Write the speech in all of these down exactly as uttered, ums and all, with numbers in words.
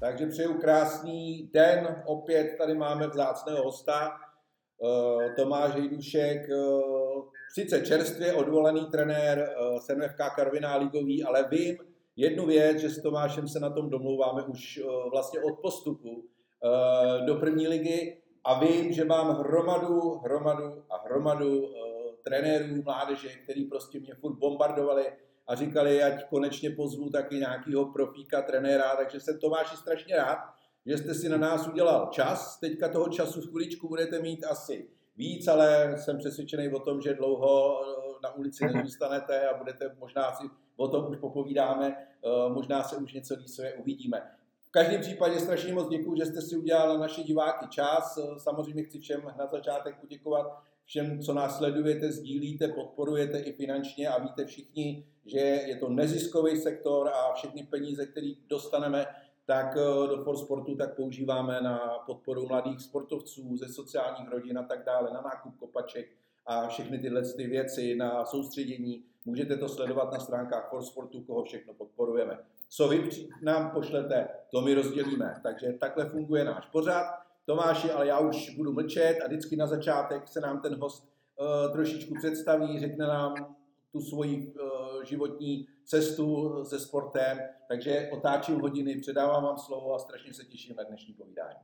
Takže přeju krásný den. Opět tady máme vzácného hosta, Tomáš Hejdušek, sice čerstvě odvolený trenér S N F K Karviná ligový, ale vím jednu věc, že s Tomášem se na tom domlouváme už vlastně od postupu do první ligy a vím, že mám hromadu, hromadu a hromadu trenérů mládeže, který prostě mě furt bombardovali a říkali, ať konečně pozvu taky nějakýho profíka, trenéra, takže jsem Tomáši strašně rád, že jste si na nás udělal čas. Teďka toho času v chvíličku budete mít asi víc, ale jsem přesvědčený o tom, že dlouho na ulici nezůstanete a budete, možná si o tom už popovídáme, možná se už něco výsově uvidíme. V každém případě strašně moc děkuju, že jste si udělali na naše diváky čas. Samozřejmě chci všem na začátek poděkovat, všem, co nás sledujete, sdílíte, podporujete i finančně a víte všichni, že je to neziskový sektor a všechny peníze, které dostaneme, tak do Ford Sportu tak používáme na podporu mladých sportovců ze sociálních rodin a tak dále, na nákup kopaček a všechny tyhle ty věci, na soustředění. Můžete to sledovat na stránkách Ford Sportu, koho všechno podporujeme. Co vy nám pošlete, to my rozdělíme. Takže takhle funguje náš pořad. Tomáši, ale já už budu mlčet a vždycky na začátek se nám ten host uh, trošičku představí, řekne nám tu svoji uh, životní cestu se sportem, takže otáčím hodiny, předávám vám slovo a strašně se těším na dnešní povídání.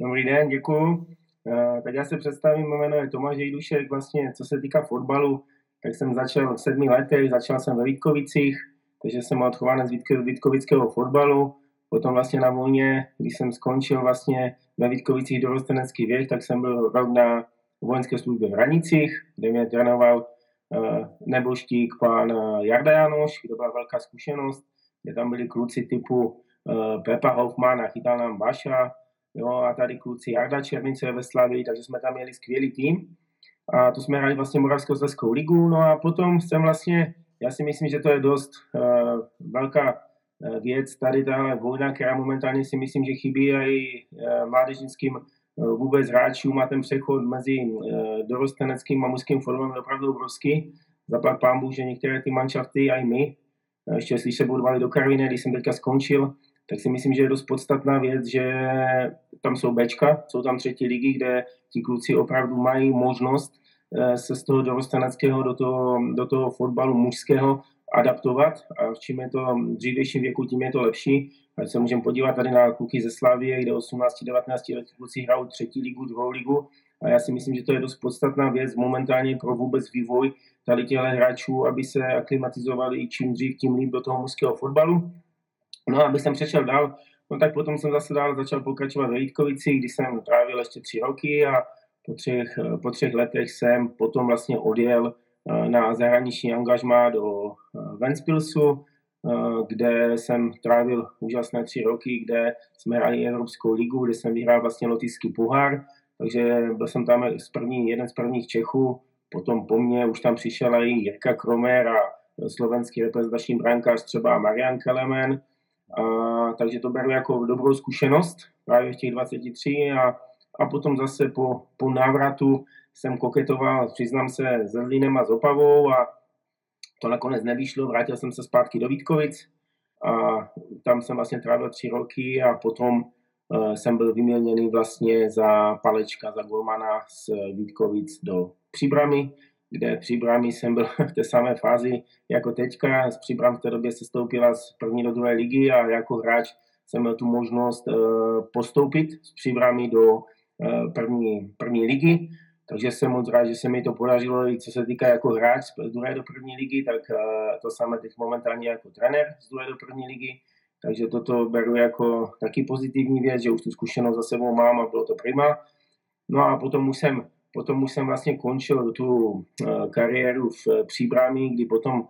Dobrý den, děkuju. Uh, tak já se představím, jméno je Tomáš Hejdušek, vlastně co se týká fotbalu, tak jsem začal v sedmi letech, začal jsem ve Vítkovicích, takže jsem odchovanec vítkovického fotbalu. Potom vlastně na vojně, když jsem skončil vlastně ve Vítkovicích dorostenecký věk, tak jsem byl rok na vojenské službě v Hranicích, kde mě trénoval nebo štík pan Jarda Janoš, kde byla velká zkušenost, kde tam byli kluci typu Pepa Hoffman a chytal nám Baša, jo, a tady kluci Jarda Černice ve Slavii, takže jsme tam měli skvělý tým. A to jsme hráli vlastně Moravskoslezskou ligu, no a potom jsem vlastně, já si myslím, že to je dost uh, velká věc, tady tahle vojna, která momentálně si myslím, že chybí i mládežnickým vůbec hráčům a ten přechod mezi dorosteneckým a mužským fotbalem je opravdu obrovský. Zaplať pánbůh, že některé ty manšafty a i my, ještě jestli se budovali do Karviné, když jsem teďka skončil, tak si myslím, že je dost podstatná věc, že tam jsou Béčka, jsou tam třetí ligy, kde ti kluci opravdu mají možnost se z toho dorosteneckého do toho, do toho fotbalu mužského adaptovat a čím je to dřívějším věku, tím je to lepší. A se můžeme podívat tady na kluky ze Slavie, kde osmnáct devatenáct let kluci hrajou třetí ligu, druhou ligu a já si myslím, že to je dost podstatná věc momentálně pro vůbec vývoj tady těchto hráčů, aby se aklimatizovali čím dřív, tím líp do toho mužského fotbalu. No a abych jsem přešel dál, no tak potom jsem zase dál začal pokračovat ve Lidkovici, kdy jsem trávil ještě tři roky a po třech, po třech letech jsem potom vlastně odjel na zahraniční angažmá do Venspilsu, kde jsem trávil úžasné tři roky, kde jsme hráli Evropskou ligu, kde jsem vyhrál vlastně lotyšský pohár, takže byl jsem tam z první, jeden z prvních Čechů, potom po mně už tam přišel i Jirka Kromér a slovenský reprezentační brankář třeba Marian Kelemen, a, takže to beru jako dobrou zkušenost právě v těch dvaceti tři a, a potom zase po, po návratu jsem koketoval, přiznám se, se Zlínem a s Opavou a to nakonec nevyšlo, vrátil jsem se zpátky do Vítkovic a tam jsem vlastně trávil tři roky a potom uh, jsem byl vyměněný vlastně za palečka, za golmana z Vítkovic do Příbramy, kde v Příbramy jsem byl v té samé fázi jako teďka. Z Příbram v té době se stoupila z první do druhé ligy a jako hráč jsem měl tu možnost uh, postoupit z Příbramy do uh, první, první ligy. Takže jsem moc rád, že se mi to podařilo i co se týká jako hráč z druhé do první ligy, tak to samé teď momentálně jako trenér z druhé do první ligy. Takže toto beru jako taky pozitivní věc, že už tu zkušenost za sebou mám a bylo to prima. No a potom už jsem, potom už jsem vlastně končil tu kariéru v Příbrami, kdy potom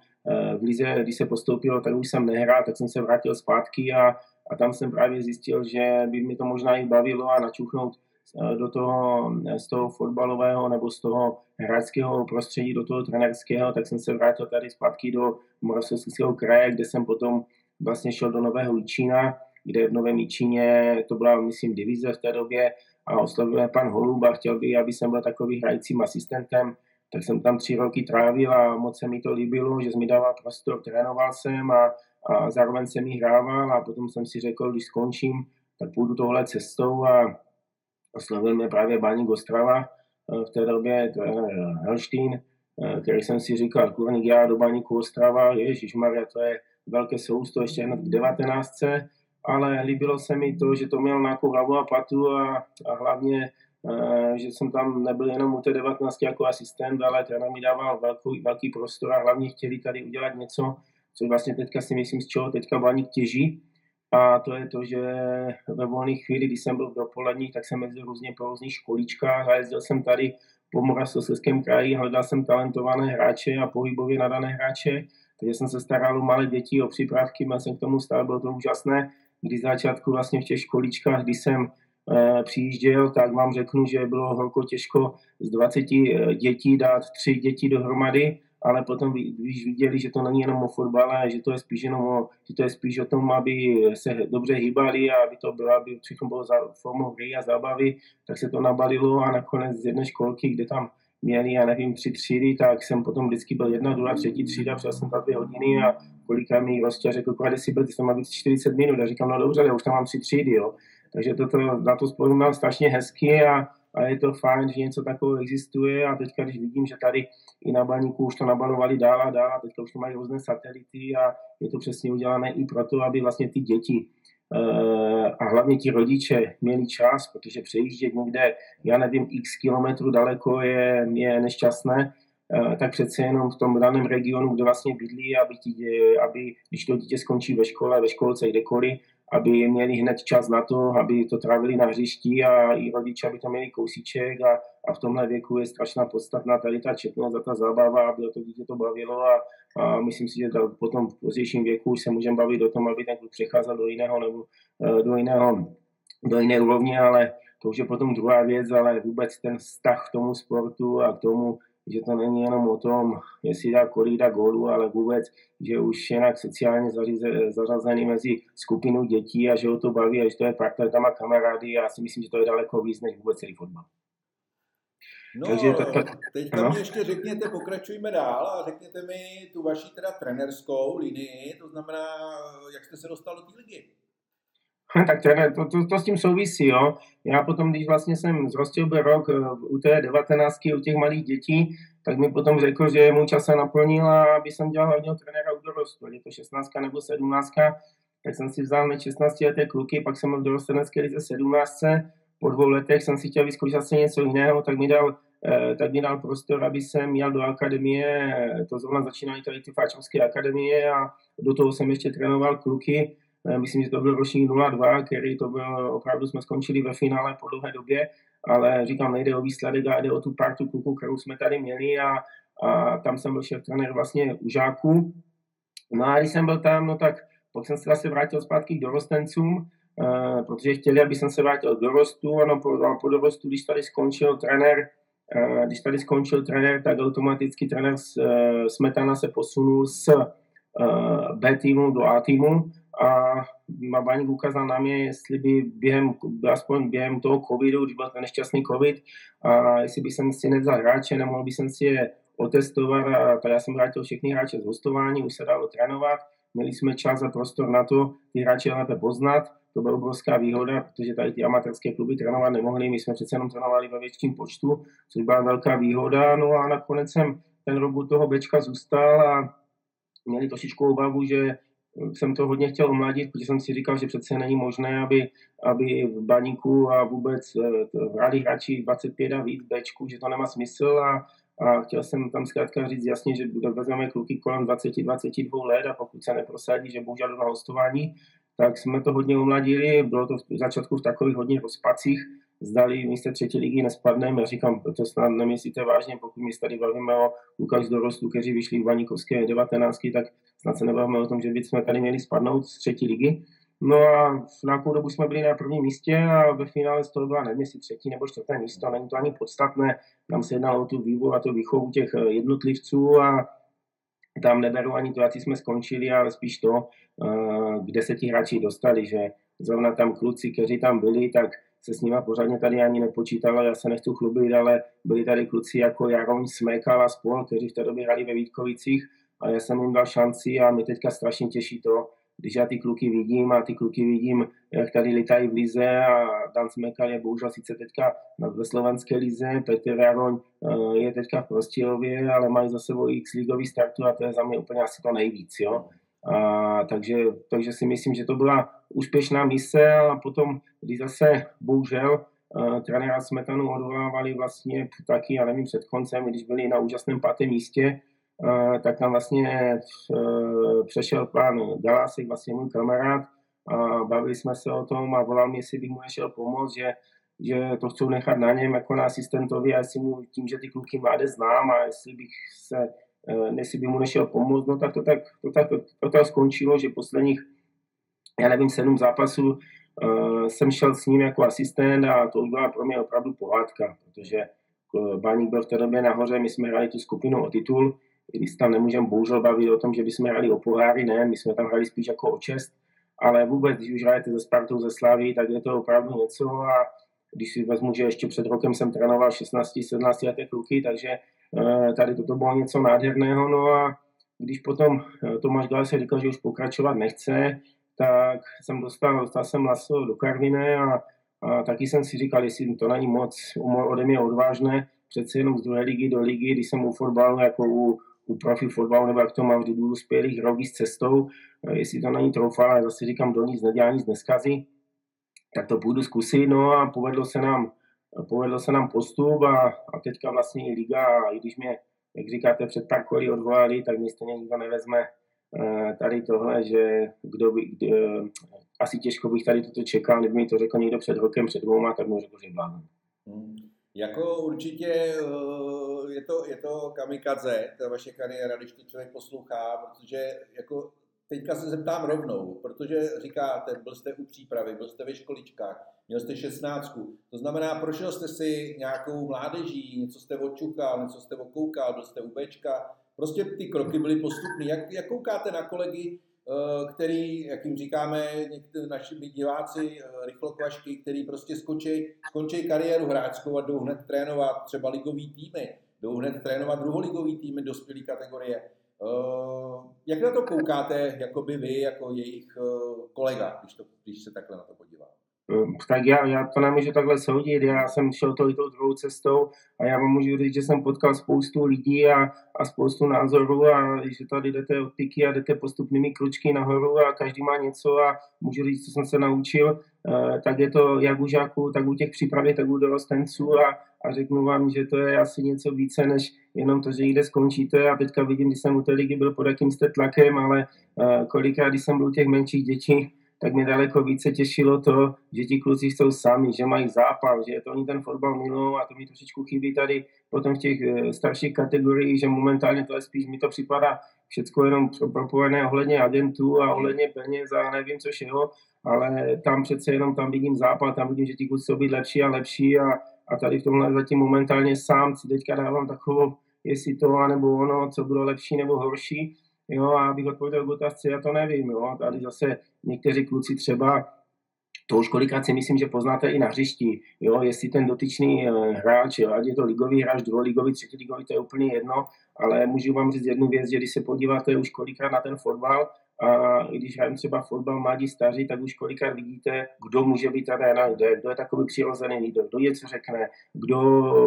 v lize, když se postoupilo, tak už jsem nehrál, tak jsem se vrátil zpátky a, a tam jsem právě zjistil, že by mi to možná i bavilo a načuchnout do toho, z toho fotbalového nebo z toho hráčského prostředí do toho trenérského, tak jsem se vrátil tady zpátky do Moravskoslezského kraje, kde jsem potom vlastně šel do Nového Líčína, kde v Novém Líčíně to byla, myslím, divize v té době a oslovil pan Holuba, chtěl by, aby jsem byl takovým hrajícím asistentem, tak jsem tam tři roky trávil a moc se mi to líbilo, že jsem mi dával prostor, trénoval jsem a, a zároveň jsem mi hrával a potom jsem si řekl, když skončím, tak půjdu tohle cestou a oslovil mě právě Baník Ostrava, v té době Helštín, který jsem si říkal, kurník já do Baníku Ostrava, ježišmarja, to je velké sousto ještě hned v devatenáctce, ale líbilo se mi to, že to měl nějakou hlavu a patu a, a hlavně, že jsem tam nebyl jenom u té devatenáctky jako asistent, ale trénér mi dával velký, velký prostor a hlavně chtěli tady udělat něco, co vlastně teďka si myslím, z čeho teďka Baník těží. A to je to, že ve volných chvíli, když jsem byl v dopoledních, tak jsem jezdil různě po různých školičkách a jezdil jsem tady po Moravskoslezském kraji, hledal jsem talentované hráče a pohybově nadané hráče, takže jsem se staral o malé děti, o přípravky, měl jsem k tomu stál, bylo to úžasné. Když začátku vlastně v těch školičkách, když jsem e, přijížděl, tak vám řeknu, že bylo horko těžko z dvaceti dětí dát tři děti dohromady, ale potom když viděli, že to není jenom o fotbale, že to je spíš jenom o, že to je spíš o tom, aby se dobře hýbali a aby to bylo, aby všechno bylo za formou hry a zábavy, tak se to nabalilo a nakonec z jedné školky, kde tam měli, já nevím, tři třídy, tak jsem potom vždycky byl jedna, druhá, třetí třída, přijel jsem tam dvě hodiny a kolika mi Rostě řekl, když jsi byl, ty jsem má být čtyřicet minut a říkám, no dobře, ale už tam mám tři třídy, jo. Takže toto, na to spomínám strašně hezky a a je to fajn, že něco takového existuje a teďka, když vidím, že tady i na Baníku už to nabalovali dál a dál a teďka už to mají různé satelity a je to přesně udělané i proto, aby vlastně ty děti a hlavně ti rodiče měli čas, protože přejíždět někde, já nevím, x kilometrů daleko je, je nešťastné, tak přece jenom v tom daném regionu, kde vlastně bydlí, aby, ti, aby když to dítě skončí ve škole, ve školce, kdekoliv, aby měli hned čas na to, aby to trávili na hřišti a i rodiče, aby to měli kousíček a, a v tomhle věku je strašná podstatná tady ta četnost a ta zábava, aby to dítě to bavilo a, a myslím si, že potom v pozdějším věku se můžeme bavit o tom, aby ten klub přecházel do jiného nebo do jiného, do jiné úrovně, ale to už je potom druhá věc, ale vůbec ten vztah k tomu sportu a k tomu, že to není jenom o tom, jestli dá kolik dá gólu, ale vůbec, že už je nějak sociálně zařazený mezi skupinu dětí a že ho to baví a že to je parta, tam má kamarády a já si myslím, že to je daleko víc než vůbec celý fotbal. No, takže to, teďka no. Mě ještě řekněte, pokračujme dál a řekněte mi tu vaši teda trenérskou linii, to znamená, jak jste se dostal do té ligy. Tak trenér, to, to, to s tím souvisí, jo. Já potom, když vlastně jsem zrostil byl rok u té devatenáctky, u těch malých dětí, tak mi potom řekl, že můj čas se naplnil a aby jsem dělal hlavního trenéra u dorostu. Je to šestnáctka nebo sedmnáctka, tak jsem si vzal mé šestnáctileté kluky, pak jsem byl v dorostenecké lize sedmnáctce, po dvou letech jsem si chtěl vyzkoušet se něco jiného, tak mi dal, tak mi dal prostor, aby jsem měl do akademie, to zrovna začínají tady ty fáčovské akademie a do toho jsem ještě trénoval kluky. Myslím, že to byl ročník nula dva, který to byl, opravdu jsme skončili ve finále po dlouhé době, ale říkám, nejde o výsledek, ale jde o tu partu kluků, kterou jsme tady měli a, a tam jsem byl šéftrenér vlastně u žáků. No a když jsem byl tam, no tak pak jsem se zase vrátil zpátky k dorostencům, eh, protože chtěli, aby jsem se vrátil k dorostu, ano, po, a po dorostu, když tady skončil trenér, eh, když tady skončil trenér, tak automaticky trenér eh, Smetana se posunul z eh, B týmu do A týmu, a Baník ukázal na mě, jestli by během, aspoň během toho covidu, když byl ten nešťastný covid, a jestli by jsem si nevzal hráče, nemohl by jsem si je otestovat, a tak já jsem vrátil všechny hráče z hostování, už se dalo trénovat, měli jsme čas a prostor na to, ty hráče lépe poznat, to byla obrovská výhoda, protože tady ty amatérské kluby trénovat nemohli, my jsme přece jenom trénovali ve větším počtu, což byla velká výhoda, no a nakonec jsem ten rok u toho Béčka zůstal a měli trošičku obavu, že jsem to hodně chtěl omladit, protože jsem si říkal, že přece není možné, aby, aby v Baníku a vůbec hráli hráči dvacet pět a víc Bčku, že to nemá smysl a, a chtěl jsem tam zkrátka říct jasně, že vezmeme kluky kolem dvacet, dvacet dva let a pokud se neprosadí, že bohužel dva hostování, tak jsme to hodně omladili, bylo to v začátku v takových hodně rozpacích, zdali my se třetí ligy nespadneme, já říkám, to snad nemyslíte vážně, pokud my tady bavíme o klukách z dorostu, kteří vyšli v baníkovské devatenáctky, tak snad se nebavíme o tom, že bychom tady měli spadnout z třetí ligy. No a v nějakou dobu jsme byli na prvním místě a ve finále z toho byla nevím, jestli třetí nebo čtvrté místo, není to ani podstatné, tam se jednalo o tu vývoj a tu výchovu těch jednotlivců a tam neberu ani to, jak jsme skončili, ale spíš to, kde se ti hráči dostali, že zrovna tam kluci, kteří tam byli, tak se s nima pořádně tady ani nepočítalo, já se nechci chlubit, ale byli tady kluci jako Jaroslav Smekal a spol, kteří v té době hráli ve Vítkovicích a já jsem jim dal šanci a mě teďka strašně těší to, když já ty kluky vidím a ty kluky vidím, jak tady letají v lize a Dan Smekal je bohužel sice teďka ve slovenské lize, Petr Ravoň je teďka v Prostějově, ale mají za sebou x ligový startu a to je za mě úplně asi to nejvíc, jo. A takže, takže si myslím, že to byla úspěšná mise a potom, když zase bohužel trenéra Smetanu odvolávali vlastně taky, já nevím, před koncem, když byli na úžasném pátém místě, tak tam vlastně přešel plán Dalasek, vlastně můj kamarád, a bavili jsme se o tom a volal mě, jestli bych mu nešel pomoct, že, že to chcou nechat na něm jako na asistentovi a jestli mu tím, že ty kluky mladé znám a jestli bych se jestli by mu nešel pomoct, no tak to tak, to tak, to tak skončilo, že posledních, já nevím, sedm zápasů uh, jsem šel s ním jako asistent a to byla pro mě opravdu pohádka, protože Baník byl v té době nahoře, my jsme hráli tu skupinu o titul, když tam nemůžeme bohužel bavit o tom, že bychom hráli o poháry, ne, my jsme tam hráli spíš jako o čest, ale vůbec, když už hrajete ze Spartou, ze Slaví, tak je to opravdu něco a když si vezmu, že ještě před rokem jsem trénoval šestnáct sedmnáct leté kluky, takže tady toto bylo něco nádherného, no a když potom Tomáš Gál se říkal, že už pokračovat nechce, tak jsem dostal, dostal jsem laso do Karviné a, a taky jsem si říkal, jestli to není moc ode mě odvážné, přece jenom z druhé ligy do ligy, když jsem u fotbalu, jako u, u profi fotbalu, nebo jak to mám vždy u spělých roví s cestou, jestli to není troufal, ale zase říkám, do nic nedělá, nic neskazí, tak to půjdu zkusit, no a povedlo se nám Povedl se nám postup a, a teďka vlastně i liga, a i když mě, jak říkáte, před pár koly odvolali, tak mě stejně nikdo nevezme e, tady tohle, že kdo by, e, asi těžko bych tady toto čekal, kdyby mi to řekl někdo před rokem, před dvouma, tak mu řekl, že vládám. Jako určitě je to, je to kamikaze, ta vaše kariéra, když to člověk poslouchá, protože jako teďka se zeptám rovnou, protože říkáte, byl jste u přípravy, byl jste ve školičkách, měl jste šestnáctku, to znamená, prošel jste si nějakou mládeží, něco jste odčukal, něco jste okoukal, byl jste u Béčka, prostě ty kroky byly postupné. Jak, jak koukáte na kolegy, který, jak jim říkáme, naši diváci, rychlokvašky, který prostě skočí, skončí kariéru hráčskou a jdou hned trénovat třeba ligový týmy, jdou hned trénovat druholigový týmy, dospělé kategorie. Jak na to koukáte, jako by vy, jako jejich kolega, když, to, když se takhle na to podíváte? Tak já, já to nemůžu takhle soudit, já jsem šel to i tou druhou cestou a já vám můžu říct, že jsem potkal spoustu lidí a, a spoustu názorů a že tady jdete od tyky a jdete postupnými kručky nahoru a každý má něco a můžu říct, co jsem se naučil, eh, tak je to jak u žáků, tak u těch přípravě, tak u dorostenců a, a řeknu vám, že to je asi něco více, než jenom to, že jde skončíte a teďka vidím, když jsem u té ligy byl pod jakým jste tlakem, ale eh, kolikrát, když jsem byl u těch menších dětí, tak mě daleko více těšilo to, že ti kluci jsou sami, že mají zápal, že to oni ten fotbal milují a to mi trošičku chybí tady potom v těch starších kategoriích, že momentálně to je spíš, mi to připadá všecko jenom propojené ohledně agentů a ohledně peněz a nevím co všeho, ale tam přece jenom tam vidím zápal, tam vidím, že ti kluci jsou být lepší a lepší a, a tady v tomhle zatím momentálně sám si teďka dávám takovou, jestli to anebo ono, co bylo lepší nebo horší. Jo, a abych odpověděl k otázce, já to nevím, jo, tady zase někteří kluci třeba, to už kolikrát si myslím, že poznáte i na hřišti, jo, jestli ten dotyčný hráč, jo, ať je to ligový hráč, druholigový, třetiligový, to je úplně jedno, ale můžu vám říct jednu věc, že když se podíváte už kolikrát na ten fotbal, a když hrajem třeba fotbal mladí, staří, tak už kolikrát vidíte, kdo může být tady na jde, kdo je takový přirozený, kdo, kdo je co řekne, kdo,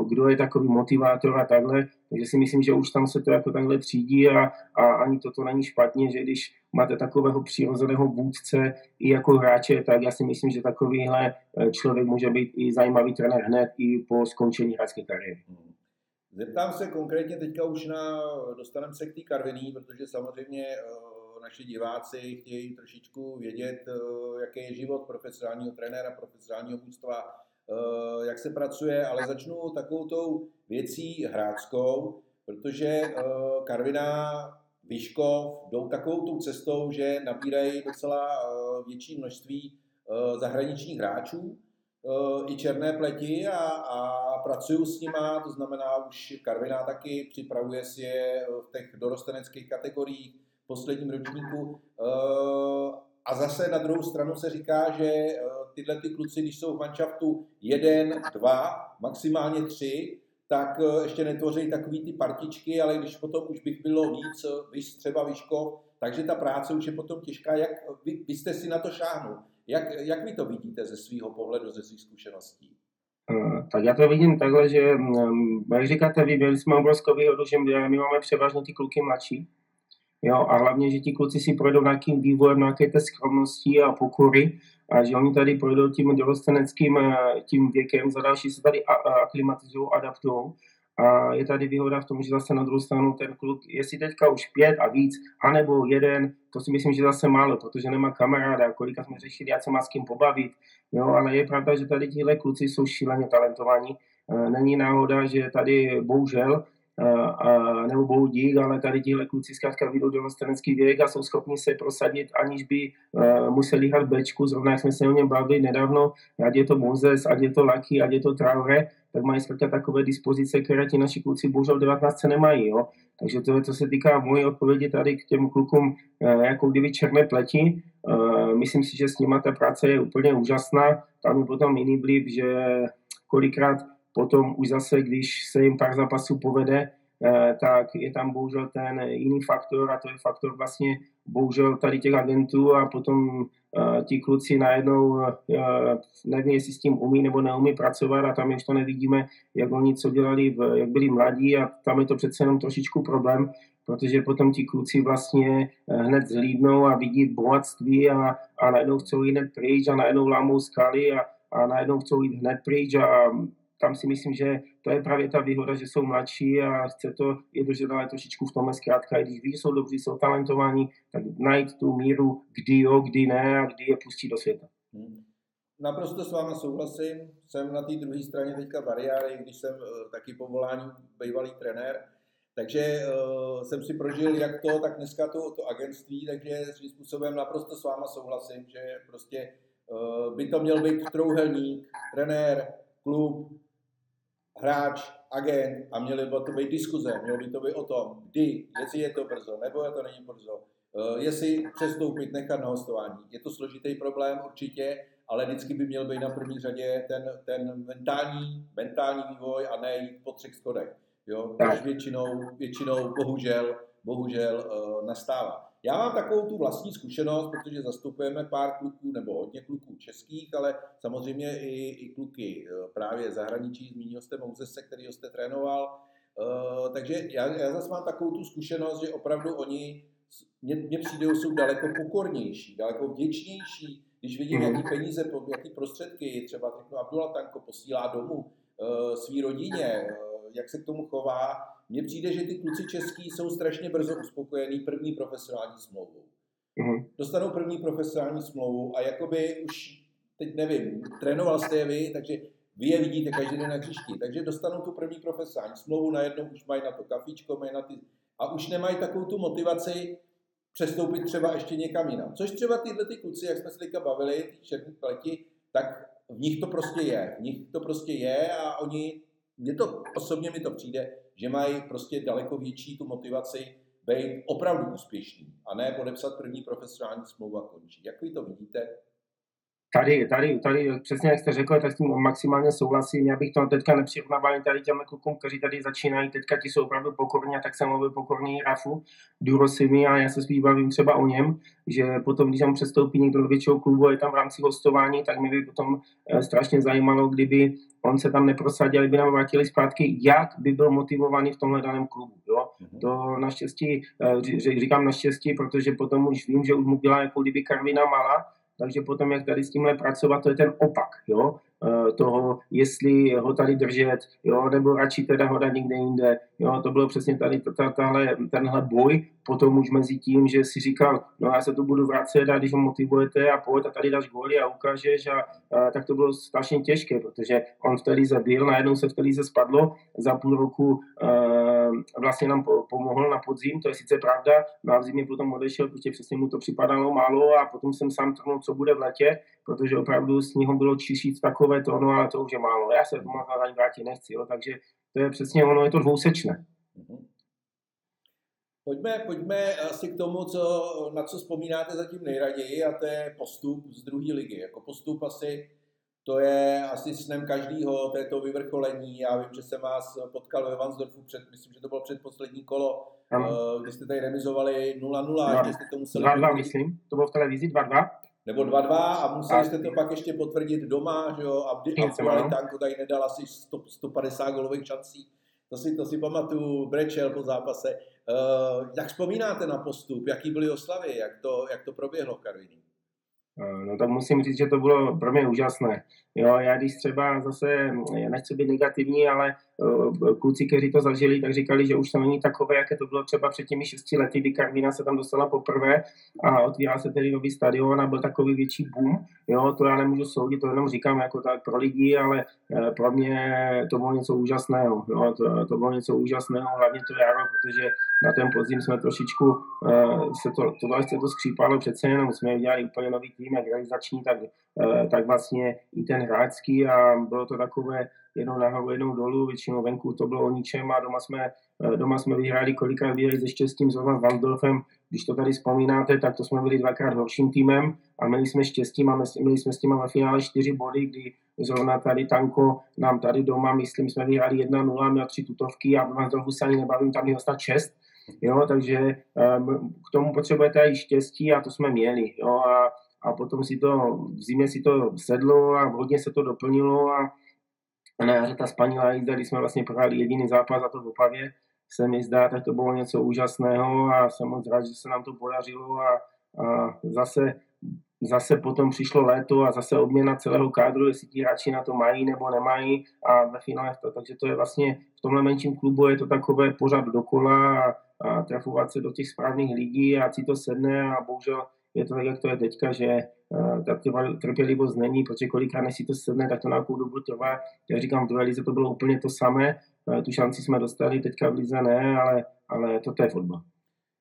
kdo je takový motivátor a takhle. Takže si myslím, že už tam se to jako takhle třídí a, a ani toto není špatně, že když máte takového přirozeného vůdce i jako hráče, tak já si myslím, že takovýhle člověk může být i zajímavý trenér hned i po skončení hráčské kariéry. Zeptám se konkrétně teďka už na, dostaneme se k té Karviné, protože samozřejmě naši diváci chtějí trošičku vědět, jaký je život profesionálního trenéra, profesionálního vůdstva, jak se pracuje, ale začnu takovou tou věcí hráčskou, protože Karviná, Vyškov jdou takovou tou cestou, že nabírají docela větší množství zahraničních hráčů, i černé pleti a, a pracuju s nima, to znamená už Karviná taky připravuje si je v těch dorosteneckých kategoriích, posledním ročníku. A zase na druhou stranu se říká, že tyhle ty kluci, když jsou v manšaftu jeden, dva, maximálně tři, tak ještě netvoří takový ty partičky, ale když potom už bych bylo víc, víc třeba Vyškov, takže ta práce už je potom těžká. Jak vy, vy jste si na to šáhnul? Jak, jak vy to vidíte ze svého pohledu, ze svých zkušeností? Tak já to vidím takhle, že, jak říkáte, vy jsme obrovskou výhodu, že my máme převážně ty kluky mladší. Jo, a hlavně, že ti kluci si projdou nějakým vývojem, nějaké té skromnosti a pokory a že oni tady projdou tím dorosteneckým tím věkem, za další se tady aklimatizují, adaptují. A je tady výhoda v tom, že zase na druhou stranu ten kluk, jestli teďka už pět a víc, anebo jeden, to si myslím, že zase málo, protože nemá kamaráda, kolika jsme řešili, jak se má s kým pobavit. Jo, ale je pravda, že tady tihle kluci jsou šíleně talentovaní. Není náhoda, že tady bohužel, a, nebo bohu dík, ale tady tihle kluci zkrátka vyjdou do dorostenecký věk a jsou schopni se prosadit, aniž by a, museli hrát Béčku. Zrovna jak jsme se o něm bavili nedávno, ať je to Moses, ať je to Lucky, ať je to Traore, tak mají zkrátka takové dispozice, které ti naši kluci bohužel devatenáct nemají. Jo? Takže to, co se týká mojí odpovědi tady k těm klukům, jako kdyby černé pleti, myslím si, že s nima ta práce je úplně úžasná. Tam je potom jiný vliv, že kolikrát potom už zase, když se jim pár zápasů povede, tak je tam bohužel ten jiný faktor a to je faktor vlastně bohužel tady těch agentů a potom ti kluci najednou nevím, jestli s tím umí nebo neumí pracovat a tam ještě nevidíme, jak oni co dělali, jak byli mladí a tam je to přece jenom trošičku problém, protože potom ti kluci vlastně hned zhlídnou a vidí bohatství a, a najednou chcou jít hned pryč a najednou lámou skaly a, a najednou chcou jít hned pryč a tam si myslím, že to je právě ta výhoda, že jsou mladší a chce to je dožadovat trošičku v tomhle zkrátka. I když ví, jsou dobří, jsou talentovaní, tak najít tu míru, kdy jo, kdy ne a kdy je pustí do světa. Hmm. Naprosto s vámi souhlasím. Jsem na té druhé straně teďka bariéry, když jsem taky povolání bývalý trenér. Takže uh, jsem si prožil jak to, tak dneska to, to agentství, takže svým způsobem naprosto s vámi souhlasím, že prostě uh, by to měl být trouhelník, trenér, klub, hráč, agent a měly by to být diskuze, mělo by to být o tom, kdy, jestli je to brzo, nebo je to není brzo, jestli přestoupit, nechat na hostování. Je to složitý problém určitě, ale vždycky by měl být na první řadě ten, ten mentální, mentální vývoj a ne jít po třech schodech. Jo, což většinou, většinou bohužel, bohužel nastává. Já mám takovou tu vlastní zkušenost, protože zastupujeme pár kluků, nebo hodně kluků českých, ale samozřejmě i, i kluky právě zahraničí, zmínil jste Mouzese, kterýho jste trénoval. Uh, takže já, já zase mám takovou tu zkušenost, že opravdu oni, mně přijdou, jsou daleko pokornější, daleko vděčnější, když vidím, jaký peníze, jaký prostředky, třeba řeknu Abdullah Tanko posílá domů uh, svý rodině, uh, jak se k tomu chová. Mně přijde, že ty kluci český jsou strašně brzo uspokojení první profesionální smlouvou. Mm-hmm. Dostanou první profesionální smlouvu a jakoby už, teď nevím, trénoval jste je vy, takže vy je vidíte každý den na hřišti. Takže dostanou tu první profesionální smlouvu, najednou už mají na to kafíčko, mají na ty... A už nemají takovou tu motivaci přestoupit třeba ještě někam jinam. Což třeba tyhle ty kluci, jak jsme se teďka bavili, ty černý pleti, tak v nich to prostě je. V nich to prostě je a oni... Mně to, osobně mi to přijde, že mají prostě daleko větší tu motivaci být opravdu úspěšný a ne podepsat první profesionální smlouvu a končí. Jak vy to vidíte? Tady, tady, tady, přesně jak jste řekl, tak s tím maximálně souhlasím. Já bych to teďka nepřirovnával tady těm klukům, kteří tady začínají, teďka ti jsou opravdu pokorní a tak se mluví pokorní Rafu Durosimi a já se bavím třeba o něm, že potom, když tam přestoupí někdo do většího klubu a je tam v rámci hostování, tak mě by potom strašně zajímalo, kdyby on se tam neprosadil, kdyby nám vrátili zpátky, jak by byl motivovaný v tomhle daném klubu. Jo? To naštěstí, říkám naštěstí, protože potom už vím, že už mu byla jako kdyby Karviná malá. Takže potom, jak tady s tímhle pracovat, to je ten opak, jo, toho, jestli ho tady držet, jo, nebo radši teda ho dát někde jinde, jo, to bylo přesně tady tahle, tenhle boj, potom už mezi tím, že si říkal, no já se tu budu vracet a když ho motivujete a pojď a tady dáš góly a ukážeš a, a tak to bylo strašně těžké, protože on v té lize byl, najednou se v té lize spadlo, za půl roku e, vlastně nám pomohl na podzim, to je sice pravda, na no zimě potom odešel, protože přesně mu to připadalo málo a potom jsem sám trhnul, co bude v letě, protože opravdu s ním bylo čišit takové to, no, ale to už je málo. Já se v tomhle ani vrátit nechci, jo, takže to je přesně ono, je to dvousečné. Pojďme, pojďme asi k tomu, co, na co vzpomínáte zatím nejraději, a to je postup z druhé ligy. Jako postup asi, to je asi snem každýho, to je to vyvrcholení. Já vím, že jsem vás potkal ve Vansdorfu, před, myslím, že to bylo předposlední kolo, ano. Kdy jste tady remizovali nula nula, že jste to museli... dva dva myslím, to bylo v televizi, dva dva. Nebo dva dva a museli jste to pak ještě potvrdit doma, že jo, Abdullah Tanko tady nedal asi sto, sto padesát golových šancí. To si, to si pamatuju, brečel po zápase. Uh, jak vzpomínáte na postup? Jaký byly oslavy? Jak to, jak to proběhlo v Karviní? No tak musím říct, že to bylo pro mě úžasné. Jo, já když třeba zase, já nechci být negativní, ale uh, kluci, kteří to zažili, tak říkali, že už to není takové, jaké to bylo třeba před těmi šesti lety, kdy Karviná se tam dostala poprvé a otvírá se tedy nový stadion a byl takový větší boom. Jo, to já nemůžu soudit, to jenom říkám jako tak pro lidi, ale uh, pro mě to bylo něco úžasného. Jo, to, to bylo něco úžasného, hlavně to jaro, protože na ten podzim jsme trošičku, uh, se to, tohle se to skřípalo přece jenom, jsme udělali úplně nový tým, jak realizační, tak, uh, tak vlastně i ten hráčský a bylo to takové jednou nahoru, jednou dolů, většinou venku to bylo o ničem a doma jsme, doma jsme vyhráli kolikrát výhry se štěstím zrovna s Vansdorfem. Když to tady vzpomínáte, tak to jsme byli dvakrát horším týmem a měli jsme štěstí, máme, měli jsme s tím ve finále čtyři body, kdy zrovna tady Tanko nám tady doma, myslím, jsme vyhráli jedna nula, měl tři tutovky a v Vansdorfu se ani nebavím, tam měl stát šest. Jo, takže k tomu potřebujete i štěstí a to jsme měli. Jo, a A potom si to, v zimě si to sedlo a hodně se to doplnilo a na jaře ta spanilá jízda, když jsme vlastně prohráli jediný zápas a to v Opavě, se mi zdá, tak to bylo něco úžasného a jsem moc rád, že se nám to podařilo a, a zase, zase potom přišlo léto a zase obměna celého kádru, jestli ti hráči na to mají nebo nemají a ve finále to, takže to je vlastně v tomhle menším klubu je to takové pořád dokola a, a trafovat se do těch správných lidí a si to sedne a bohužel je to tak, jak to je teďka, že uh, ta trpělivost není, protože kolikrát než si to sedne, tak to nějakou dobu trvá. Já říkám, v druhé lize to bylo úplně to samé, uh, tu šanci jsme dostali, teďka v lize ne, ale, ale to je fotbal.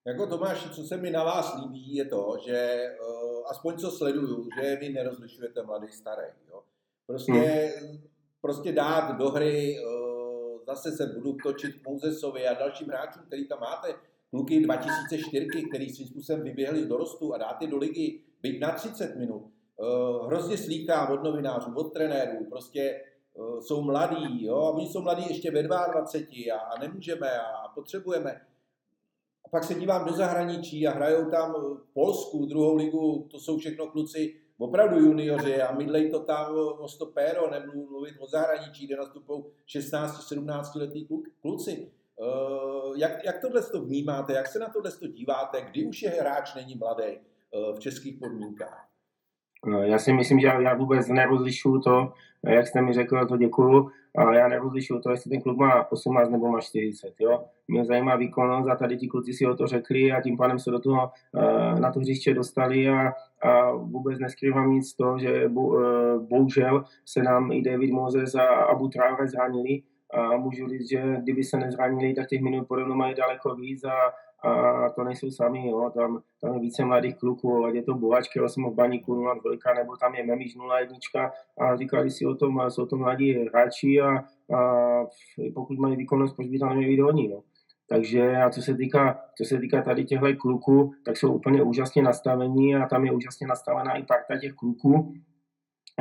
Jako Tomáš, co se mi na vás líbí, je to, že uh, aspoň co sleduju, že vy nerozlišujete mladý, starý. Jo? Prostě, hmm. prostě dát do hry, uh, zase se budu točit Mosesovi a dalším hráčům, který tam máte, kluky dva tisíce čtyři, který svým způsobem vyběhli z dorostu a dáte do ligy byť na třicet minut. Uh, hrozně slýchám od novinářů, od trenérů, prostě uh, jsou mladí, jo, a oni jsou mladí ještě ve dvacet dva a, a nemůžeme a potřebujeme. A pak se dívám do zahraničí a hrajou tam v Polsku, druhou ligu, to jsou všechno kluci opravdu junioři a mydlej to tam o stopéro, nemluví mluvit o zahraničí, kde nastupují šestnáct sedmnáct letý kluci. Uh, jak, jak tohle to vnímáte, jak se na tohle to díváte, kdy už je hráč není mladý uh, v českých podmínkách? No, já si myslím, že já, já vůbec nerozlišuju to, jak jste mi řekl, to děkuju, ale já nerozlišuju to, jestli ten klub má osmnáct nebo má čtyřicet. Jo? Mě zajímá výkonnost a tady ti kluci si o to řekli a tím pádem se do toho uh, na to hřiště dostali a, a vůbec neskrývám nic to, že bo, uh, bohužel se nám i David Moses a Abu Tráves zranili. A můžu říct, že kdyby se nezranili, tak těch minut podobno mají daleko víc a, a to nejsou sami, jo. Tam, tam je více mladých kluků, ať je to Bohačky, osm v Baníku nula dva, nebo tam je Memič nula jedna a říkali si o tom, jsou to mladí hráči a, a pokud mají výkonnost, proč by tam neměli být hodní, jo. Takže a co se týká, co se týká tady těchto kluků, tak jsou úplně úžasně nastavení a tam je úžasně nastavená i parta těch kluků.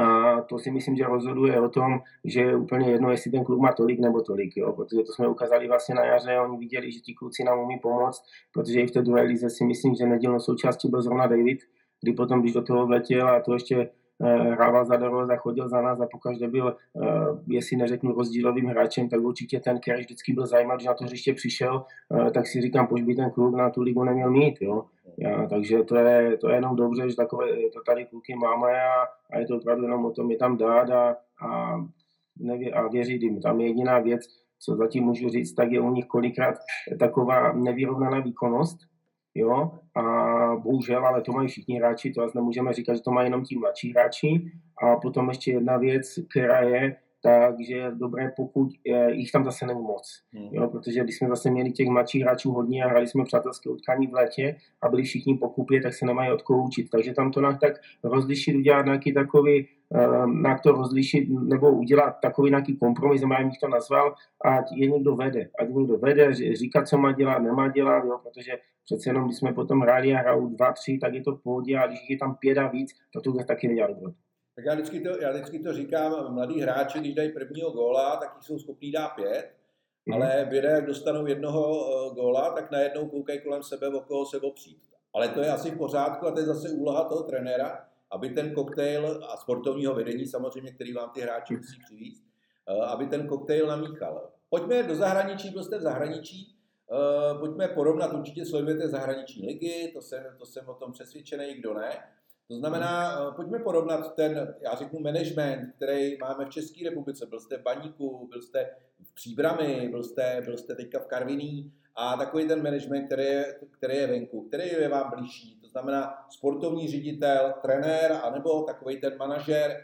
A to si myslím, že rozhoduje o tom, že je úplně jedno, jestli ten klub má tolik nebo tolik, jo? Protože to jsme ukázali vlastně na jaře, oni viděli, že ti kluci nám umí pomoct, protože i v té druhé lize si myslím, že nedělnou součástí byl zrovna David, kdy potom, když do toho vletěl a to ještě hrával za dorost a chodil za nás a pokaždé byl, jestli neřeknu rozdílovým hráčem, tak určitě ten, který vždycky byl zajímavý, když na to hřiště přišel, tak si říkám, proč by ten klub na tu ligu neměl mít, jo. Já, takže to je, to je jenom dobře, že takové to tady kluky máme a, a je to opravdu jenom o tom je tam dát a, a, nevě, a věřit jim. Tam je jediná věc, co zatím můžu říct, tak je u nich kolikrát taková nevyrovnaná výkonnost, jo, a bohužel, ale to mají všichni hráči, to asi nemůžeme říkat, že to mají jenom ti mladší hráči. A potom ještě jedna věc, která je, takže je dobré, pokud jich tam zase není moc. Jo, protože když jsme zase měli těch mladších hráčů hodně a hráli jsme přátelské utkání v létě a byli všichni pokupě, tak se nemají od koho učit. Takže tam to nějak tak rozlišit, udělat nějaký takový, nějak to rozlišit nebo udělat takový nějaký kompromis, já bych to nazval, ať je někdo vede. Ať někdo vede, říká, co má dělat, nemá dělat, jo, protože přece jenom, když jsme potom hráli a hrajou dva, tři, tak je to v pohodě, a když je tam pět a víc, tak to taky nedělá dobře. Tak já vždycky, to, já vždycky to říkám, mladí hráči, když dají prvního góla, tak jsou schopní dát pět, mm. ale běda, jak dostanou jednoho góla, tak najednou koukají kolem sebe, o koho se opřít. Ale to je asi v pořádku a to je zase úloha toho trenéra, aby ten koktejl a sportovního vedení samozřejmě, který vám ty hráči musí přivízt, aby ten koktejl namíchal. Pojďme do zahraničí, kdo jste v zahraničí, pojďme porovnat, určitě sledujete zahraniční ligy, to jsem, to jsem o tom přesvědčený, kdo ne. To znamená, pojďme porovnat ten, já řeknu, management, který máme v České republice. Byl jste v Baníku, byl jste v Příbrami, byl jste, byl jste teďka v Karviní a takový ten management, který je, který je venku, který je vám blížší. To znamená sportovní ředitel, trenér, anebo takový ten manažer,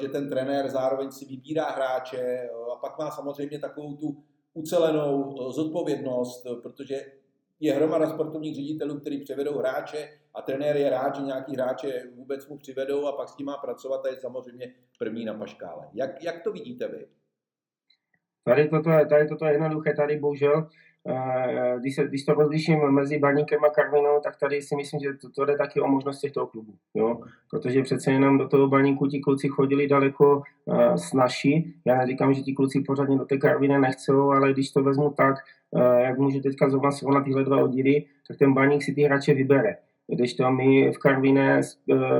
že ten trenér zároveň si vybírá hráče a pak má samozřejmě takovou tu ucelenou zodpovědnost, protože je hromada sportovních ředitelů, kteří přivedou hráče a trenér je rád, že nějaký hráče vůbec mu přivedou a pak s tím má pracovat a je samozřejmě první na paškále. Jak, jak to vidíte vy? Tady toto, tady toto je jednoduché, tady bohužel, když, se, když to rozliším mezi Baníkem a Karvinou, tak tady si myslím, že to jde taky o možnosti toho klubu, jo? Protože přece jenom do toho Baníku ti kluci chodili daleko uh, snažší. Já neříkám, že ti kluci pořádně do té Karviny nechcou, ale když to vezmu tak, uh, jak můžu teďka zrovna srovnat tyhle dva oddíly, tak ten Baník si ty hráče vybere. Když to my v Karviné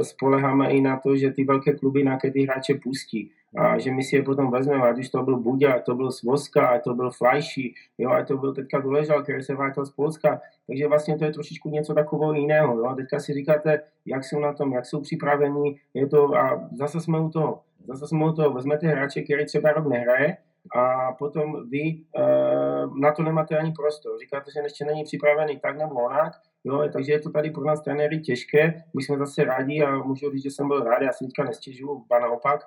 spoleháme i na to, že ty velké kluby nějaké ty hráče pustí a že my si je potom vezmeme, ať už to byl Buďa, ať to byl Svozka, ať to byl Flajší, jo, ať to byl teďka Doležal, který se vrátil z Polska, takže vlastně to je trošičku něco takového jiného, jo, teďka si říkáte, jak jsou na tom, jak jsou připraveni, je to, a zase jsme u toho, zase jsme u toho, vezmete hráče, který třeba rok nehraje, a potom vy e, na to nemáte ani prostor. Říkáte, že ještě není připravený tak nebo onak. Jo, takže je to tady pro nás trenéry těžké. My jsme zase rádi a můžu říct, že jsem byl rád, já si teďka nestěžuju, ba naopak,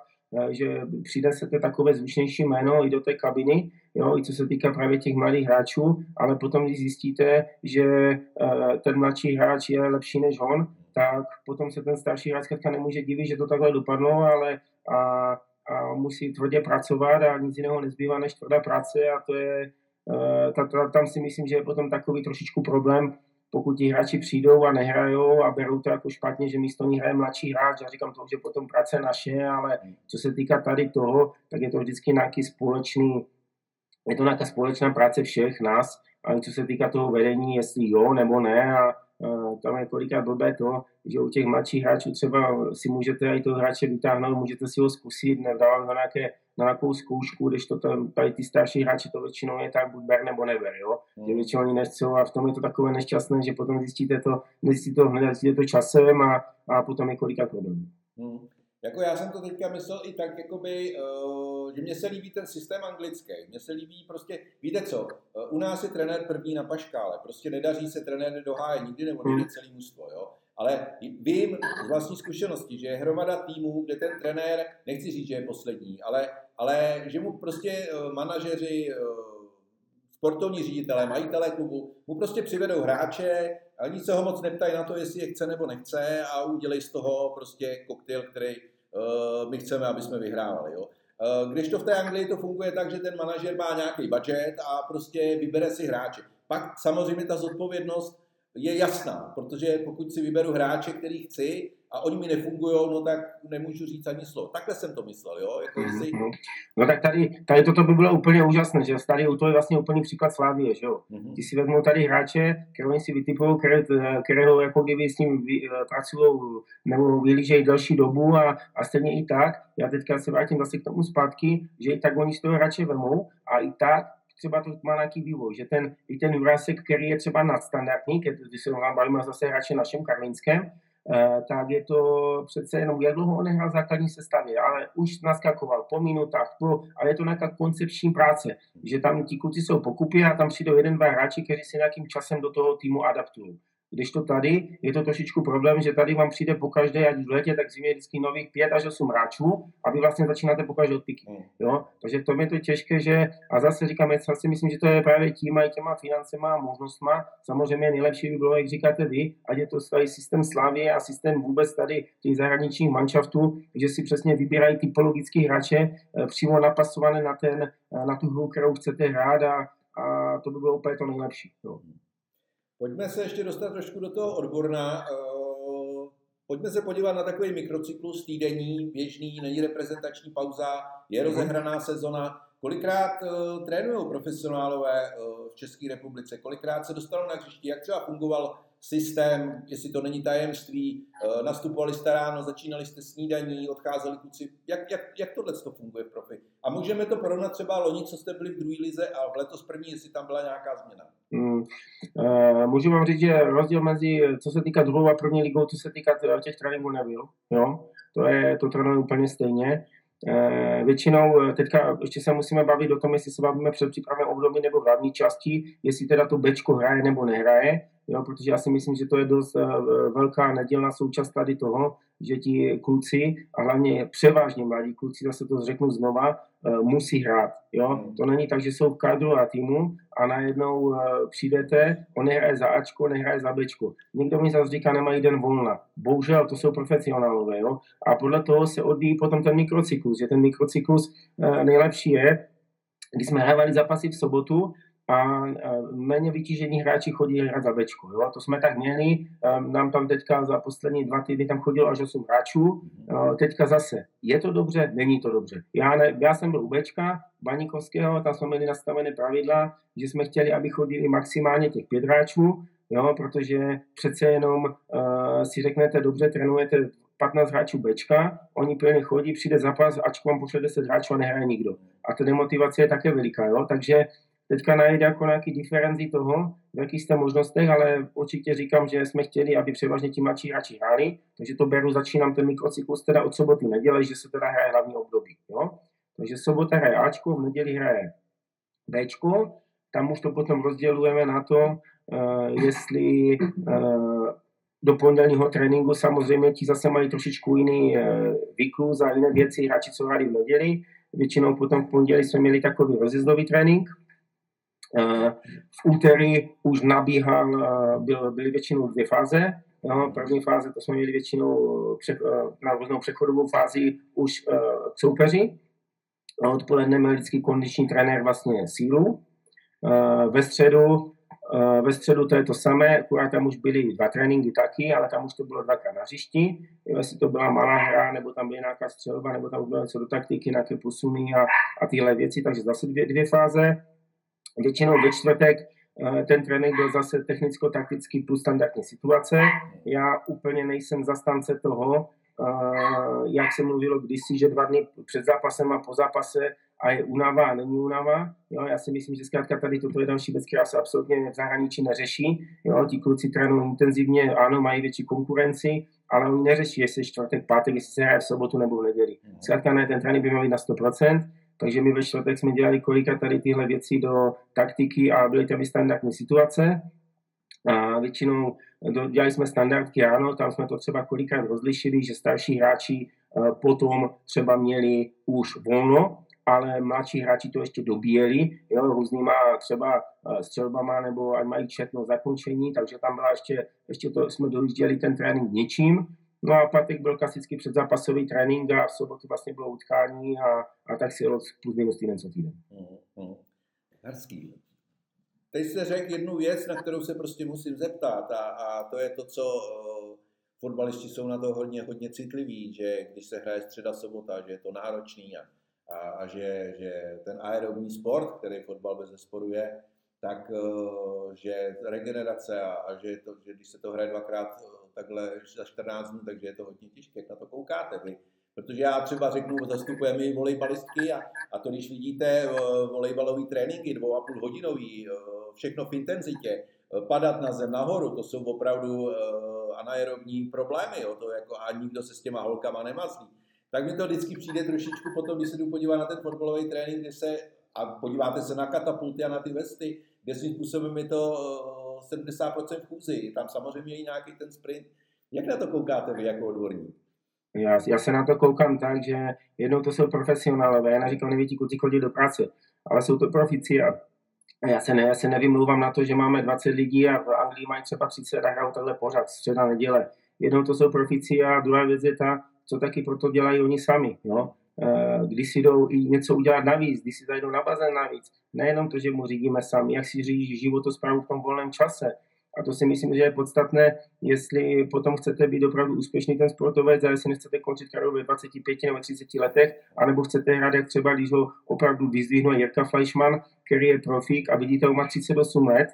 e, že přinesete takové zvučnější jméno i do té kabiny, jo, i co se týká právě těch mladých hráčů, ale potom, když zjistíte, že e, ten mladší hráč je lepší než on, tak potom se ten starší hráč nemůže divit, že to takhle dopadlo, ale a, a musí tvrdě pracovat a nic jiného nezbývá než tvrdá práce a to je, ta, ta, tam si myslím, že je potom takový trošičku problém, pokud ti hráči přijdou a nehrajou a berou to jako špatně, že místo ní hraje mladší hráč, já říkám to, že potom práce naše, ale co se týká tady toho, tak je to vždycky nějaký společný, je to nějaká společná práce všech nás, ale co se týká toho vedení, jestli jo nebo ne a tam je kolikrát blbé to, že u těch mladších hráčů třeba si můžete i toho hráče vytáhnout, můžete si ho zkusit, nevdávat ho nějaké, na nějakou zkoušku, když to tam, tady ty starší hráči to většinou je tak buď ber nebo neber, jo. Že většinou oni nechcou a v tom je to takové nešťastné, že potom zjistíte to, zjistíte to, zjistíte to časem a, a potom je kolikrát problém. Hmm. Jako já jsem to teďka myslel i tak, jakoby, že mně se líbí ten systém anglický. Mně se líbí prostě, víte co, u nás je trenér první na paškále, prostě nedaří se, trenér doháje nikdy nebo nejde celý mužstvo, jo. Ale vím z vlastní zkušenosti, že je hromada týmů, kde ten trenér, nechci říct, že je poslední, ale, ale že mu prostě manažeři, sportovní ředitelé, majitelé klubu, mu prostě přivedou hráče, ani se ho moc neptají na to, jestli je chce nebo nechce a udělej z toho prostě koktejl, který my chceme, aby jsme vyhrávali. Jo. Když to v té Anglii to funguje tak, že ten manažer má nějaký budget a prostě vybere si hráče. Pak samozřejmě ta zodpovědnost je jasná, protože pokud si vyberu hráče, který chci a oni mi nefungují, no tak nemůžu říct ani slovo. Takhle jsem to myslel, jo? Jako jestli... No tak tady, tady toto by bylo úplně úžasné, že tady to je vlastně úplný příklad Slavie, že jo? Mm-hmm. Ty si vezmou tady hráče, které oni si vytipují, kterého jako kdyby s ním vy, pracují nebo vylížejí další dobu a, a stejně i tak, já teďka se vrátím zase k tomu zpátky, že i tak oni z toho hráče vemou a i tak třeba to má nějaký vývoj, že ten, i ten Jurásek, který je třeba nadstandardní, když se bavíme zase hráče našem karvinském, tak je to přece jenom, jak dlouho on nehrál v základní sestavě, ale už naskakoval po minutách, po, ale je to nějaká koncepční práce, že tam ti kluci jsou pokupy a tam přijdou jeden, dva hráči, kteří se nějakým časem do toho týmu adaptují. Když to tady, je to trošičku problém, že tady vám přijde pokaždé, ať v létě, tak zimě vždycky nových pět až osm hráčů a vy vlastně začínáte pokaždé od piky. Jo? Takže to je to těžké, že a zase říkáme, já si myslím, že to je právě tím a těma financema a možnostma. Samozřejmě nejlepší by bylo, jak říkáte vy, ať je to svůj systém Slavie a systém vůbec tady těch zahraničních manšaftů, že si přesně vybírají typologické hráče přímo napasované na, ten, na tu hru, kterou chcete hrát a, a to by bylo úplně to nejlepší. Jo? Pojďme se ještě dostat trošku do toho odborná. Pojďme se podívat na takový mikrocyklus týdenní, běžný, není reprezentační pauza, je rozehraná sezona. Kolikrát trénují profesionálové v České republice? Kolikrát se dostalo na hřiště? Jak třeba fungoval systém, jestli to není tajemství? Nastupovali jste ráno, začínali jste snídaní, odcházeli kluci. Jak, jak, jak tohle to funguje v profi? A můžeme to porovnat třeba loni, co jste byli v druhé lize a v letos první, jestli tam byla nějaká změna? Hmm. Uh, můžu vám říct, že rozdíl mezi, co se týká druhou a první ligou, co se týká těch tréninků nebyl. Jo? To je, to trénuje úplně stejně. Uh, většinou teďka ještě se musíme bavit o tom, jestli se bavíme před přípravném období nebo v hlavní části, jestli teda to Béčko hraje nebo nehraje. Jo, protože já si myslím, že to je dost uh, velká nedělná součást tady toho, že ti kluci, a hlavně převážně mladí kluci, zase to řeknu znova, uh, musí hrát. Jo? To není tak, že jsou v kadru a týmu a najednou uh, přijdete, on nehraje za Ačko, nehraje za Bčko. Někdo mi zase říká, nemají den volna. Bohužel, to jsou profesionálové. Jo? A podle toho se odvíjí potom ten mikrocyklus, že ten mikrocyklus uh, nejlepší je, když jsme hrávali zápasy v sobotu, a méně vytížení hráči chodí hrát za Bčko. Jo? To jsme tak měli, nám tam teďka za poslední dva týdny tam chodilo až osm hráčů, teďka zase, je to dobře, není to dobře. Já, ne, já jsem byl u Béčka, Baníkovského, tam jsme měli nastavené pravidla, že jsme chtěli, aby chodili maximálně těch pět hráčů, jo? Protože přece jenom uh, si řeknete, dobře, trénujete patnáct hráčů Bčka, oni plně chodí, přijde zápas, Ačko vám pošle deset hráčů a nehraje nikdo. A ta demotivace je také veliká, jo? Takže teďka najde jako nějaký diferenci toho, v jakých jste možnostech, ale určitě říkám, že jsme chtěli, aby převážně ti mladší hráči hráli, takže to beru, začínám ten mikrocyklus teda od soboty neděle, že se teda hraje hlavní období. Jo? Takže sobota hraje Ačko, v neděli hraje Bčko, tam už to potom rozdělujeme na to, jestli do pondělního tréninku samozřejmě ti zase mají trošičku jiný výklus a jiné věci hráči, co hráli v neděli. Většinou potom v pondělí jsme měli takový rozjezdový trénink. V úterý už nabíhal, byl, byly většinou dvě fáze. No, první fáze to jsme měli většinou před, na různou přechodovou fázi už k soupeři. Odpoledne měl vždycky kondiční trenér vlastně sílu. Ve středu, ve středu to je to samé, akorát tam už byly dva tréninky taky, ale tam už to bylo dvakrát na hřišti. Jestli to byla malá hra, nebo tam byla nějaká střelba, nebo tam bylo něco do taktiky, nějaké posuny a, a tyhle věci, takže zase dvě, dvě fáze. Většinou ve čtvrtek ten trénink byl zase technicko-taktický plus standardní situace. Já úplně nejsem zastánce toho, jak se mluvilo kdysi, že dva dny před zápasem a po zápase a je únava a není únava. Jo, já si myslím, že zkrátka tady toto je další věc, která se absolutně v zahraničí neřeší. Jo, ti kluci trénují intenzivně, ano, mají větší konkurenci, ale oni neřeší, jestli čtvrtek, pátek, jestli se hraje v sobotu nebo v neděli. Zkrátka ne, ten trénink by měl být na sto procent. Takže my ve čtvrtek jsme dělali kolika tady tyhle věci do taktiky a byly tam i standardní situace. A většinou dělali jsme standardky ráno, tam jsme to třeba kolikrát rozlišili, že starší hráči potom třeba měli už volno, ale mladší hráči to ještě dobíjeli, jo, různýma třeba střelbama nebo ať mají četno zakončení, takže tam byla ještě, ještě to, jsme dojížděli ten trénink něčím. No a pátek byl klasicky předzápasový trénink a v sobotu vlastně bylo utkání a, a tak si jelo plus minus týden co týden. Hezký. Teď jste řekl jednu věc, na kterou se prostě musím zeptat a, a to je to, co uh, fotbalisti jsou na to hodně, hodně citliví, že když se hraje středa sobota, že je to náročný a, a, a že, že ten aerobní sport, který fotbal bezesporu je, tak uh, že regenerace a, a že, to, že když se to hraje dvakrát takhle za čtrnáct dnů, takže je to hodně těžké, jak na to koukáte vy. Protože já třeba řeknu, zastupujeme i volejbalistky a, a to, když vidíte volejbalový tréninky, dvou a půl hodinový, všechno v intenzitě, padat na zem nahoru, to jsou opravdu anaerobní problémy, jo, to jako, a nikdo se s těma holkama nemazlí. Tak mi to vždycky přijde trošičku potom, když se jdu podívat na ten fotbalový trénink, kde se, a podíváte se na katapulty a na ty vesty, kde svým způsobem je to sedmdesát procent chůzi, tam samozřejmě je nějaký ten sprint. Jak na to koukáte vy jako odborník? Já, já se na to koukám tak, že jednou to jsou profesionálové, já neříkám, neví ti kluci chodit do práce, ale jsou to profici a já se, ne, já se nevymlouvám na to, že máme dvacet lidí a v Anglii mají třeba třicet a hrajou takhle pořád, středa, neděle. Jednou to jsou profici a druhá věc je ta, co taky proto dělají oni sami, jo. Když si jdou i něco udělat navíc, když si zajdou na bazén navíc, nejenom to, že mu řídíme sami, jak si řídí životosprávu v tom volném čase. A to si myslím, že je podstatné, jestli potom chcete být opravdu úspěšný ten sportovec a jestli nechcete končit kariéru ve dvaceti pěti nebo třiceti letech, anebo chcete hrát, jak třeba, když ho opravdu vyzdvihnul Jirka Fleischmann, který je profík a vidíte, ho má třicet osm let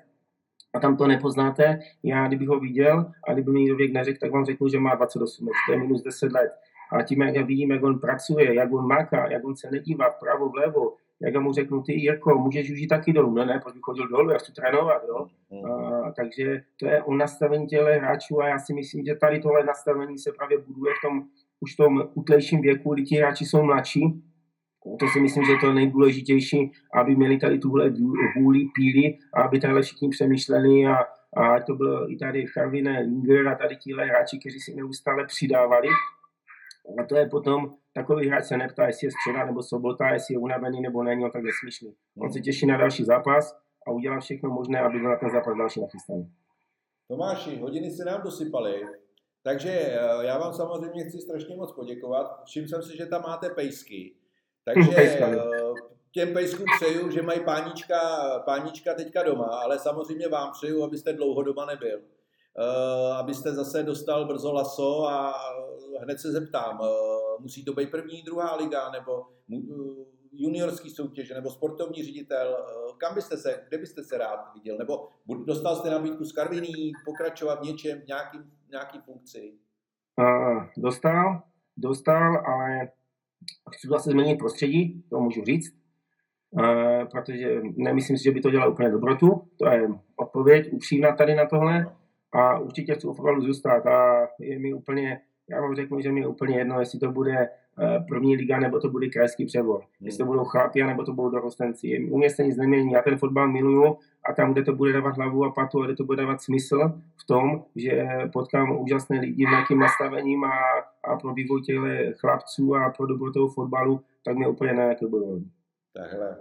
a tam to nepoznáte. Já, kdybych ho viděl a kdyby mi někdo věk neřekl, tak vám řeknu, že má dvacet osm let, to je minus deset let. A tím, jak já vidím, jak on pracuje, jak on maká, jak on se nedívá vpravo, vlevo, jak já mu řeknu, ty Jirko, můžeš už jít taky dolů, ne, ne, proč bych chodil dolů, já chci trénovat, jo. A, takže to je o nastavení těle hráčů a já si myslím, že tady tohle nastavení se právě buduje v tom, už v tom útlejším věku, kdy ti hráči jsou mladší. To si myslím, že to je nejdůležitější, aby měli tady tuhle vůli, píli, aby tady všichni přemýšleli a a to bylo i tady Karviné, Linger a tady tíhle hráči, kteří si neustále přidávali. A to je potom, takový hráč se neptá, jestli je středa nebo sobota, jestli je unavený nebo není, on tak nesmyšlí. On se těší na další zápas a udělá všechno možné, aby byl na ten zápas další nachystaný. Tomáši, hodiny se nám dosypaly, takže já vám samozřejmě chci strašně moc poděkovat. Všiml jsem si, že tam máte pejsky, takže Pejskali. Těm pejskům přeju, že mají pánička, pánička teďka doma, ale samozřejmě vám přeju, abyste dlouho doma nebyl. Uh, abyste zase dostal brzo laso a hned se zeptám, uh, musí to být první, druhá liga, nebo uh, juniorský soutěže, nebo sportovní ředitel, uh, kam byste se, kde byste se rád viděl, nebo dostal jste nabídku z Karviní, pokračovat v něčem, nějaký, nějaký funkci? Uh, dostal, dostal, ale chci zase změnit prostředí, to můžu říct. Uh, protože nemyslím si, že by to dělal úplně dobrotu, to je odpověď upřímná tady na tohle. A určitě chci u fotbalu zůstat a je mi úplně, já vám řeknu, že mi je úplně jedno, jestli to bude první liga, nebo to bude krajský přebor. Jestli to budou chlapi, nebo to budou dorostenci. U mě se nic nemění, já ten fotbal miluju a tam, kde to bude dávat hlavu a patu a kde to bude dávat smysl v tom, že potkám úžasné lidi s nějakým nastavením a, a pro vývoj těle chlapců a pro dobro toho fotbalu, tak mě úplně na jaké budou. Takhle.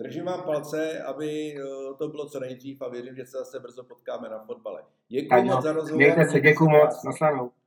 Držím vám palce, aby to bylo co nejdřív a věřím, že se zase brzo potkáme na fotbale. Děkuji moc za rozhovor. Mějte se, děkuji moc. Naslanou.